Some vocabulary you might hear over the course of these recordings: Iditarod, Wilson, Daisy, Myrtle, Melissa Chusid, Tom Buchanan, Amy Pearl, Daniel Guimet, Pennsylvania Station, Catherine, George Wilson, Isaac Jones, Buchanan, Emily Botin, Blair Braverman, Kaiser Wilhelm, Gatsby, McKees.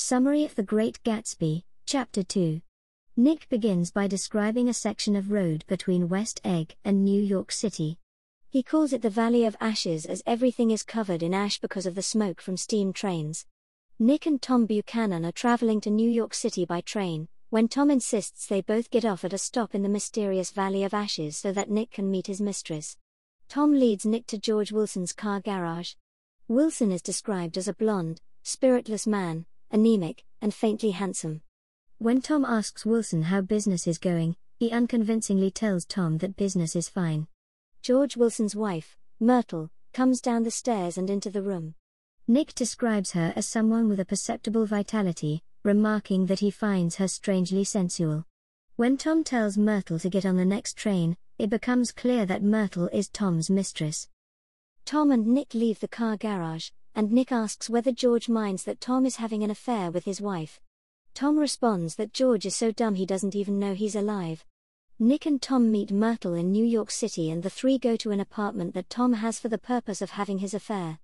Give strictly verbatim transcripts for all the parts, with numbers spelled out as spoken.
Summary of the Great Gatsby, Chapter two. Nick begins by describing a section of road between West Egg and New York City. He calls it the Valley of Ashes as everything is covered in ash because of the smoke from steam trains. Nick and Tom Buchanan are traveling to New York City by train, when Tom insists they both get off at a stop in the mysterious Valley of Ashes so that Nick can meet his mistress. Tom leads Nick to George Wilson's car garage. Wilson is described as a blonde, spiritless man, anemic, and faintly handsome. When Tom asks Wilson how business is going, he unconvincingly tells Tom that business is fine. George Wilson's wife, Myrtle, comes down the stairs and into the room. Nick describes her as someone with a perceptible vitality, remarking that he finds her strangely sensual. When Tom tells Myrtle to get on the next train, it becomes clear that Myrtle is Tom's mistress. Tom and Nick leave the car garage, and Nick asks whether George minds that Tom is having an affair with his wife. Tom responds that George is so dumb he doesn't even know he's alive. Nick and Tom meet Myrtle in New York City, and the three go to an apartment that Tom has for the purpose of having his affair.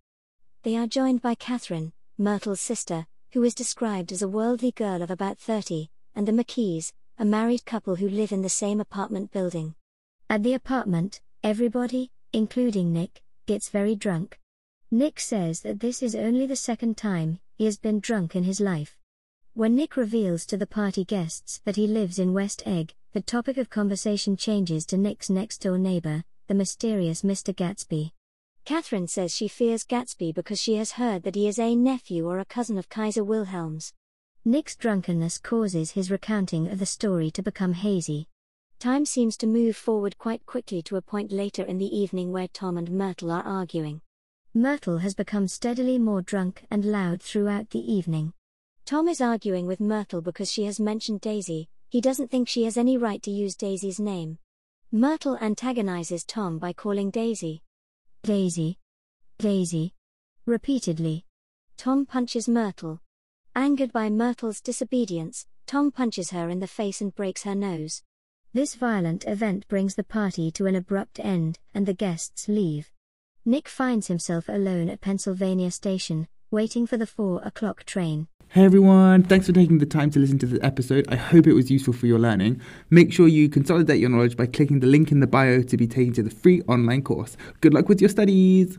They are joined by Catherine, Myrtle's sister, who is described as a worldly girl of about thirty, and the McKees, a married couple who live in the same apartment building. At the apartment, everybody, including Nick, gets very drunk. Nick says that this is only the second time he has been drunk in his life. When Nick reveals to the party guests that he lives in West Egg, the topic of conversation changes to Nick's next-door neighbor, the mysterious Mister Gatsby. Catherine says she fears Gatsby because she has heard that he is a nephew or a cousin of Kaiser Wilhelm's. Nick's drunkenness causes his recounting of the story to become hazy. Time seems to move forward quite quickly to a point later in the evening where Tom and Myrtle are arguing. Myrtle has become steadily more drunk and loud throughout the evening. Tom is arguing with Myrtle because she has mentioned Daisy. He doesn't think she has any right to use Daisy's name. Myrtle antagonizes Tom by calling Daisy, Daisy, Daisy, repeatedly. Tom punches Myrtle. Angered by Myrtle's disobedience, Tom punches her in the face and breaks her nose. This violent event brings the party to an abrupt end, and the guests leave. Nick finds himself alone at Pennsylvania Station, waiting for the four o'clock train. Hey everyone, thanks for taking the time to listen to this episode. I hope it was useful for your learning. Make sure you consolidate your knowledge by clicking the link in the bio to be taken to the free online course. Good luck with your studies!